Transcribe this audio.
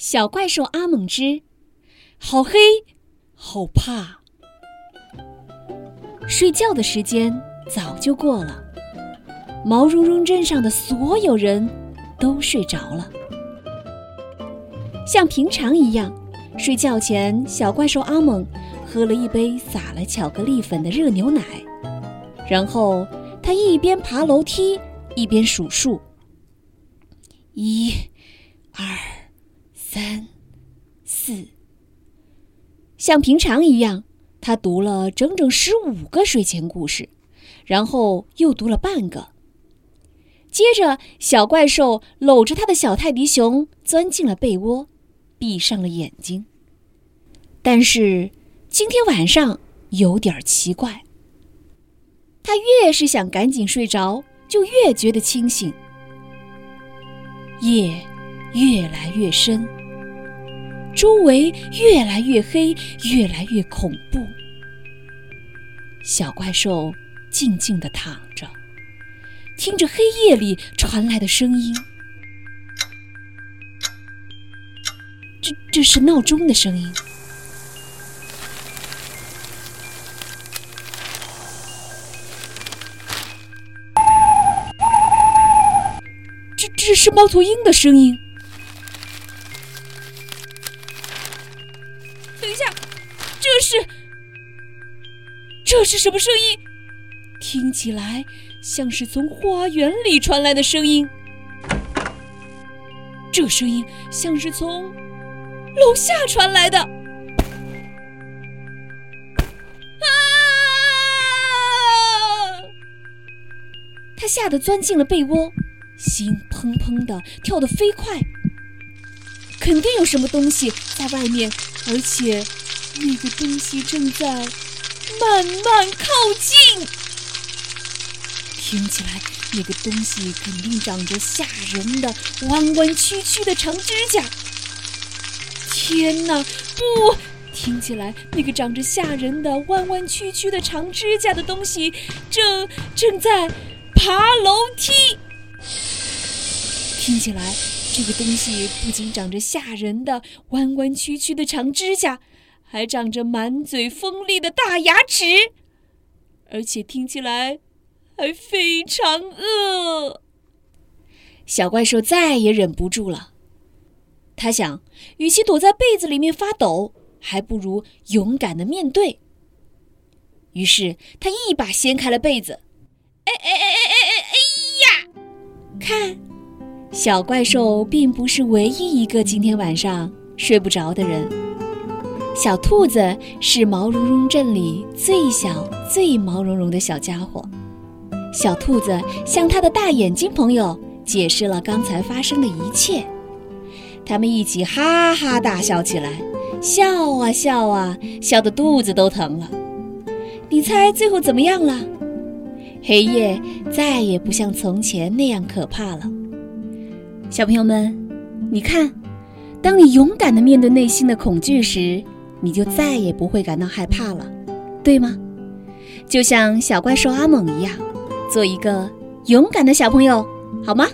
小怪兽阿猛之好黑好怕。睡觉的时间早就过了，毛茸茸镇上的所有人都睡着了。像平常一样，睡觉前小怪兽阿猛喝了一杯撒了巧克力粉的热牛奶，然后他一边爬楼梯一边数数，1、2、3、4。像平常一样，他读了整整15个睡前故事，然后又读了半个。接着，小怪兽搂着他的小泰迪熊钻进了被窝，闭上了眼睛。但是，今天晚上有点奇怪。他越是想赶紧睡着，就越觉得清醒。夜越来越深，周围越来越黑，越来越恐怖。小怪兽静静地躺着，听着黑夜里传来的声音。这是闹钟的声音。这是猫头鹰的声音。等一下，这是什么声音？听起来像是从花园里传来的声音。这声音像是从楼下传来的。他吓得钻进了被窝，心砰砰的跳得飞快，肯定有什么东西在外面，而且那个东西正在慢慢靠近。听起来那个东西肯定长着吓人的弯弯曲曲的长指甲。天哪，不！听起来那个长着吓人的弯弯曲曲的长指甲的东西正在爬楼梯。听起来这个东西不仅长着吓人的弯弯曲曲的长指甲，还长着满嘴锋利的大牙齿，而且听起来还非常饿。小怪兽再也忍不住了，他想，与其躲在被子里面发抖，还不如勇敢地面对。于是他一把掀开了被子，哎呀！看，小怪兽并不是唯一一个今天晚上睡不着的人。小兔子是毛茸茸镇里最小最毛茸茸的小家伙。小兔子向他的大眼睛朋友解释了刚才发生的一切，他们一起哈哈大笑起来，笑啊笑啊，笑得肚子都疼了。你猜最后怎么样了？黑夜再也不像从前那样可怕了。小朋友们，你看，当你勇敢地面对内心的恐惧时，你就再也不会感到害怕了，对吗？就像小怪兽阿猛一样，做一个勇敢的小朋友，好吗？